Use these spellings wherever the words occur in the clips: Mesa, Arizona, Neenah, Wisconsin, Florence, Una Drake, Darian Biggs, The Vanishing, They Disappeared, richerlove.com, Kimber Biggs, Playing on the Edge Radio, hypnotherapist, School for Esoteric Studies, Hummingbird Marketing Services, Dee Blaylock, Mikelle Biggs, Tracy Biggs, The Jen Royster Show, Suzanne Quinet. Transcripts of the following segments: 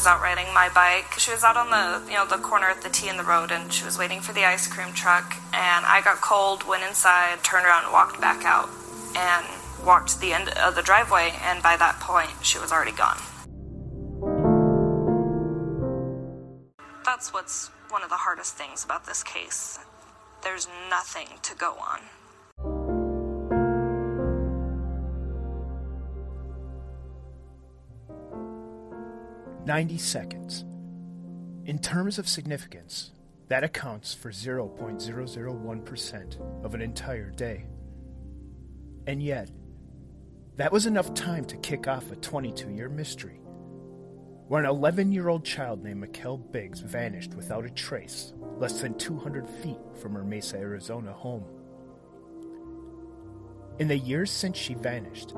was out riding my bike. She was out on the corner at the T in the road, and she was waiting for the ice cream truck, and I got cold, went inside, turned around and walked back out, and walked to the end of the driveway, and by that point, she was already gone. That's what's one of the hardest things about this case. There's nothing to go on. "90 seconds. In terms of significance, that accounts for 0.001% of an entire day. And yet, that was enough time to kick off a 22-year mystery, where an 11-year-old child named Mikelle Biggs vanished without a trace less than 200 feet from her Mesa, Arizona home. In the years since she vanished,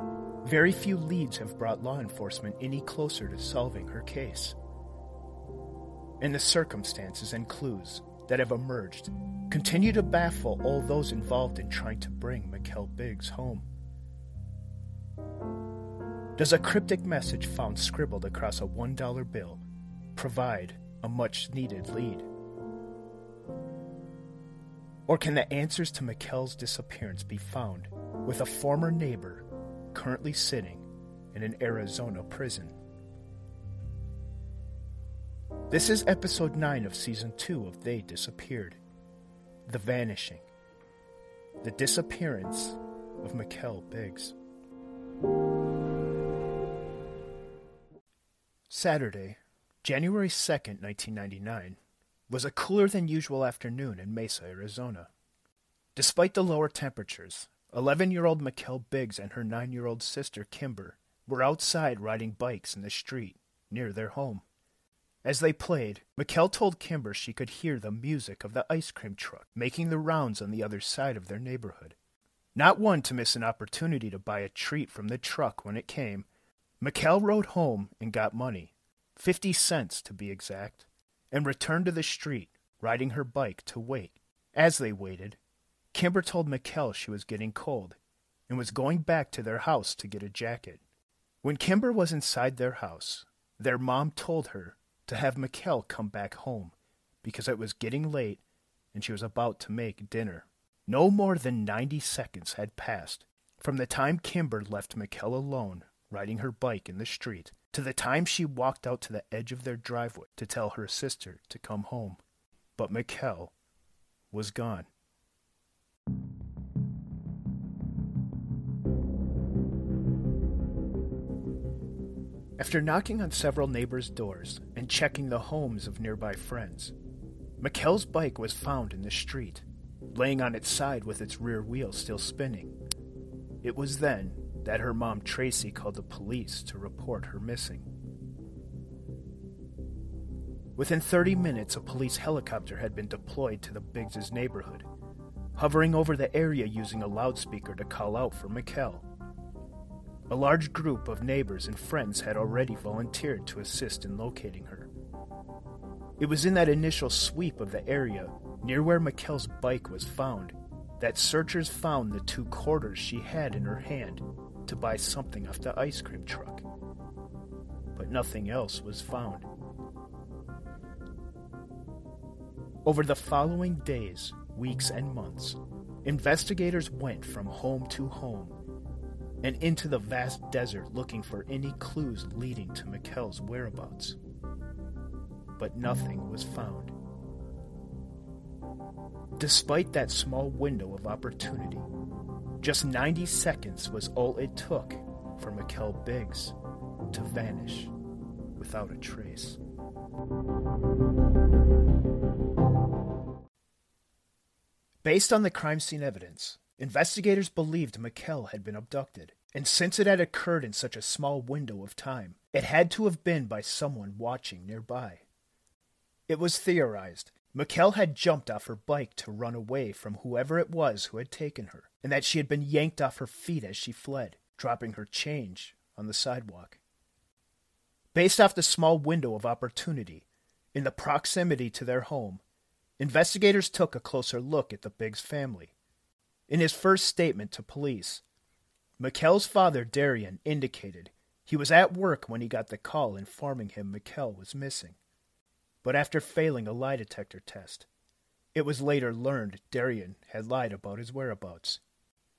very few leads have brought law enforcement any closer to solving her case. And the circumstances and clues that have emerged continue to baffle all those involved in trying to bring Mikelle Biggs home. Does a cryptic message found scribbled across a $1 bill provide a much-needed lead? Or can the answers to Mikkelle's disappearance be found with a former neighbor currently sitting in an Arizona prison? This is episode 9 of season 2 of They Disappeared, The Vanishing, the disappearance of Mikelle Biggs. Saturday, January 2nd, 1999, was a cooler than usual afternoon in Mesa, Arizona. Despite the lower temperatures, 11-year-old Mikelle Biggs and her 9-year-old sister, Kimber, were outside riding bikes in the street near their home. As they played, Mikelle told Kimber she could hear the music of the ice cream truck making the rounds on the other side of their neighborhood. Not one to miss an opportunity to buy a treat from the truck when it came, Mikelle rode home and got money, 50 cents to be exact, and returned to the street, riding her bike to wait. As they waited, Kimber told Mikelle she was getting cold and was going back to their house to get a jacket. When Kimber was inside their house, their mom told her to have Mikelle come back home because it was getting late and she was about to make dinner. No more than 90 seconds had passed from the time Kimber left Mikelle alone riding her bike in the street to the time she walked out to the edge of their driveway to tell her sister to come home. But Mikelle was gone. After knocking on several neighbors' doors and checking the homes of nearby friends, Mikkelle's bike was found in the street, laying on its side with its rear wheel still spinning. It was then that her mom Tracy called the police to report her missing. Within 30 minutes, a police helicopter had been deployed to the Biggs' neighborhood, hovering over the area using a loudspeaker to call out for Mikelle. A large group of neighbors and friends had already volunteered to assist in locating her. It was in that initial sweep of the area, near where Mikkelle's bike was found, that searchers found the 2 quarters she had in her hand to buy something off the ice cream truck. But nothing else was found. Over the following days, weeks, and months, investigators went from home to home and into the vast desert looking for any clues leading to Mikkelle's whereabouts. But nothing was found. Despite that small window of opportunity, just 90 seconds was all it took for Mikelle Biggs to vanish without a trace. Based on the crime scene evidence, investigators believed Mikelle had been abducted, and since it had occurred in such a small window of time, it had to have been by someone watching nearby. It was theorized Mikelle had jumped off her bike to run away from whoever it was who had taken her, and that she had been yanked off her feet as she fled, dropping her change on the sidewalk. Based off the small window of opportunity, in the proximity to their home, investigators took a closer look at the Biggs family. In his first statement to police, Mikkelle's father, Darian, indicated He was at work when he got the call informing him Mikelle was missing. But after failing a lie detector test, it was later learned Darian had lied about his whereabouts.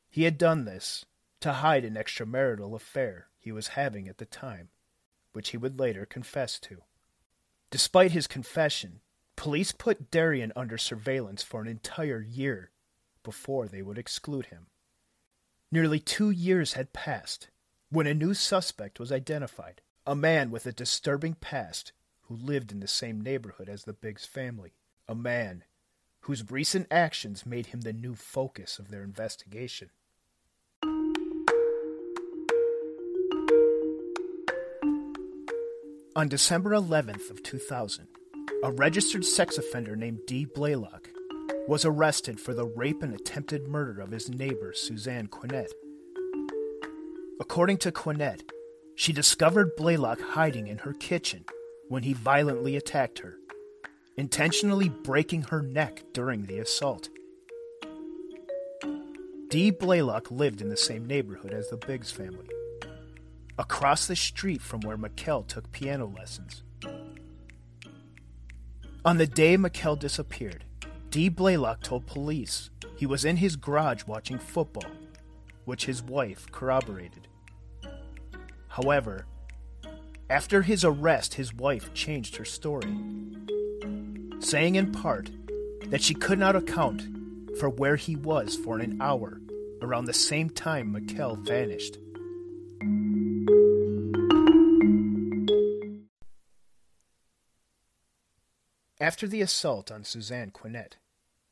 He had done this to hide an extramarital affair he was having at the time, which he would later confess to. Despite his confession, police put Darian under surveillance for an entire year before they would exclude him. Nearly 2 years had passed when a new suspect was identified, a man with a disturbing past who lived in the same neighborhood as the Biggs family, a man whose recent actions made him the new focus of their investigation. On December 11th of 2000, a registered sex offender named Dee Blaylock was arrested for the rape and attempted murder of his neighbor, Suzanne Quinet. According to Quinet, she discovered Blaylock hiding in her kitchen when he violently attacked her, intentionally breaking her neck during the assault. Dee Blaylock lived in the same neighborhood as the Biggs family, across the street from where Mikelle took piano lessons. On the day Mikelle disappeared, Dee Blaylock told police he was in his garage watching football, which his wife corroborated. However, after his arrest, his wife changed her story, saying in part that she could not account for where he was for an hour around the same time Mikelle vanished. After the assault on Suzanne Quinet,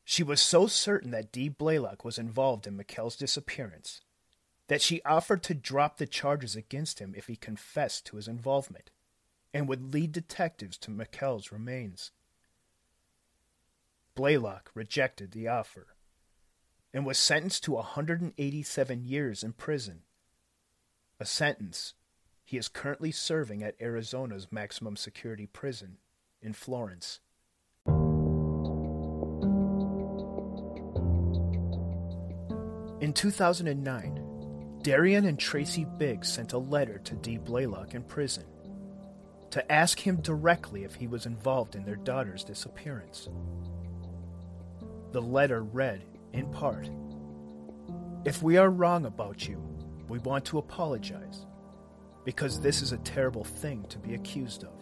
she was so certain that Dee Blaylock was involved in Mikkelle's disappearance that she offered to drop the charges against him if he confessed to his involvement and would lead detectives to Mikkelle's remains. Blaylock rejected the offer and was sentenced to 187 years in prison, a sentence he is currently serving at Arizona's maximum security prison in Florence. In 2009, Darian and Tracy Biggs sent a letter to Dee Blaylock in prison to ask him directly if he was involved in their daughter's disappearance. The letter read, in part, "If we are wrong about you, we want to apologize, because this is a terrible thing to be accused of."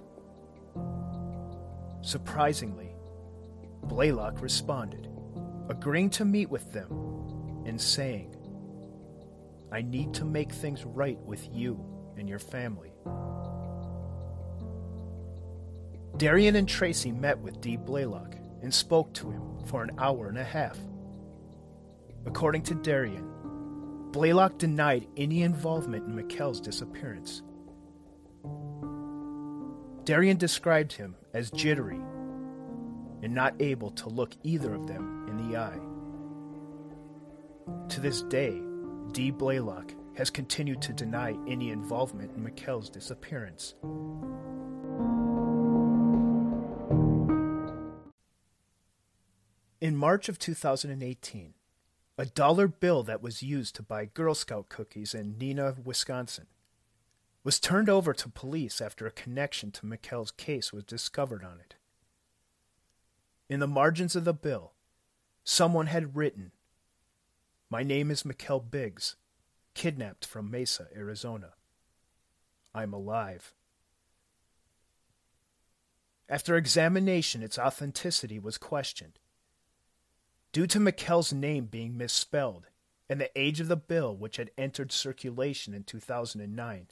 Surprisingly, Blaylock responded, agreeing to meet with them and saying, "I need to make things right with you and your family." Darian and Tracy met with Dee Blaylock and spoke to him for an hour and a half. According to Darian, Blaylock denied any involvement in Mikkelle's disappearance. Darian described him as jittery and not able to look either of them in the eye. To this day, Dee Blaylock has continued to deny any involvement in Mikkelle's disappearance. In March of 2018, a $1 bill that was used to buy Girl Scout cookies in Neenah, Wisconsin, was turned over to police after a connection to Mikkelle's case was discovered on it. In the margins of the bill, someone had written, "My name is Mikelle Biggs, kidnapped from Mesa, Arizona. I'm alive." After examination, its authenticity was questioned. Due to Mikkelle's name being misspelled and the age of the bill, which had entered circulation in 2009,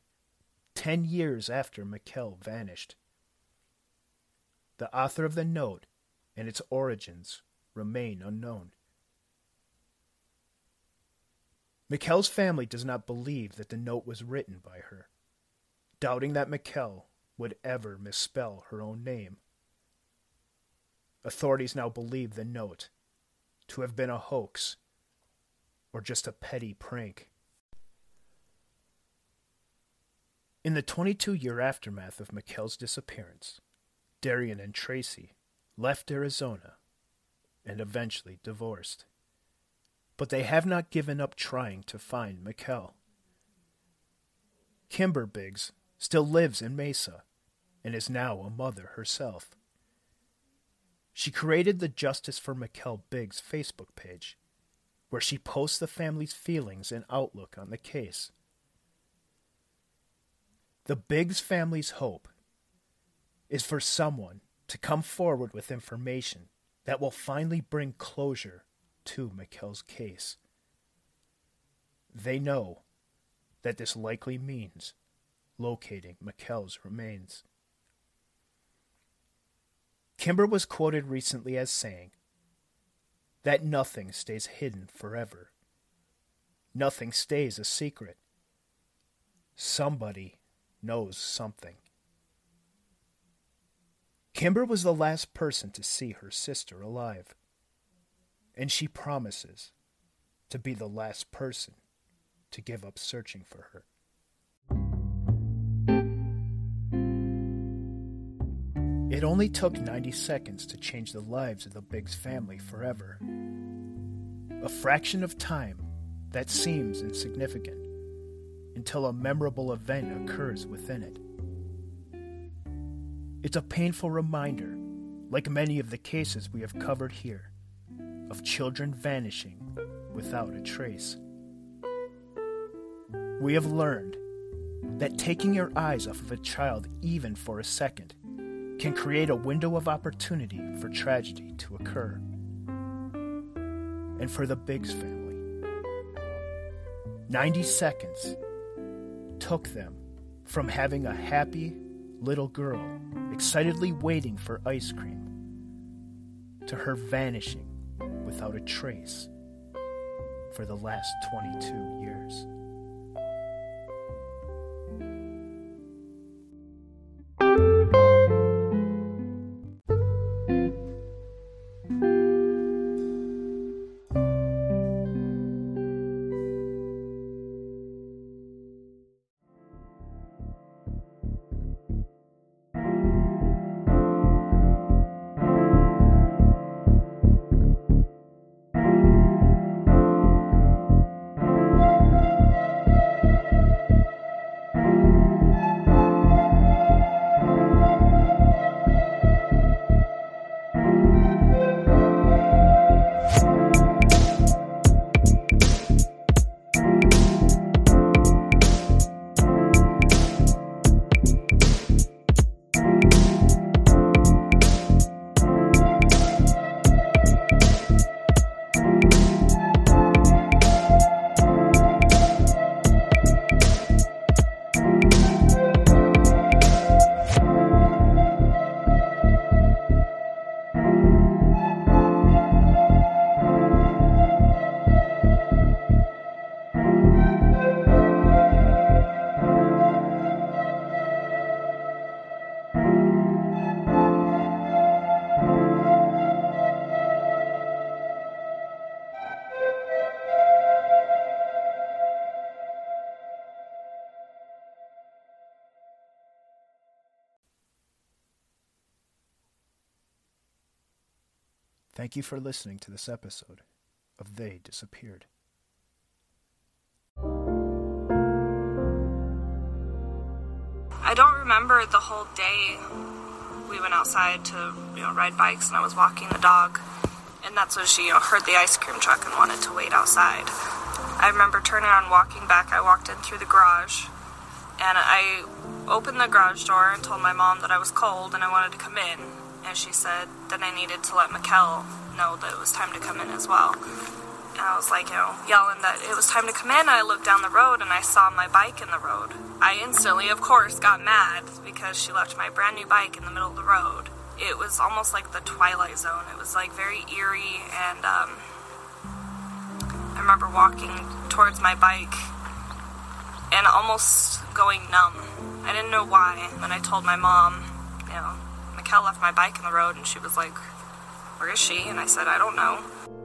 10 years after Mikelle vanished, the author of the note and its origins remain unknown. Mikkelle's family does not believe that the note was written by her, doubting that Mikelle would ever misspell her own name. Authorities now believe the note to have been a hoax or just a petty prank. In the 22-year aftermath of Mikkelle's disappearance, Darian and Tracy left Arizona and eventually divorced. But they have not given up trying to find Mikelle. Kimber Biggs still lives in Mesa and is now a mother herself. She created the Justice for Mikelle Biggs Facebook page, where she posts the family's feelings and outlook on the case. The Biggs family's hope is for someone to come forward with information that will finally bring closure to Mikkelle's case. They know that this likely means locating Mikkelle's remains. Kimber was quoted recently as saying that nothing stays hidden forever. Nothing stays a secret. Somebody knows something. Kimber was the last person to see her sister alive, and she promises to be the last person to give up searching for her. It only took 90 seconds to change the lives of the Biggs family forever. A fraction of time that seems insignificant until a memorable event occurs within it. It's a painful reminder, like many of the cases we have covered here, of children vanishing without a trace. We have learned that taking your eyes off of a child even for a second can create a window of opportunity for tragedy to occur. And for the Biggs family, 90 seconds took them from having a happy little girl excitedly waiting for ice cream to her vanishing without a trace for the last 22 years. Thank you for listening to this episode of They Disappeared. I don't remember the whole day. We went outside to, ride bikes, and I was walking the dog, and that's when she, heard the ice cream truck and wanted to wait outside. I remember turning around, walking back. I walked in through the garage, and I opened the garage door and told my mom that I was cold and I wanted to come in. And she said that I needed to let Mikelle know that it was time to come in as well. And I was like, yelling that it was time to come in. I looked down the road and I saw my bike in the road. I instantly, of course, got mad because she left my brand new bike in the middle of the road. It was almost like the Twilight Zone. It was like very eerie, and I remember walking towards my bike and almost going numb. I didn't know why. And I told my mom, Mikelle left my bike in the road, and she was like, "Where is she?" And I said, "I don't know."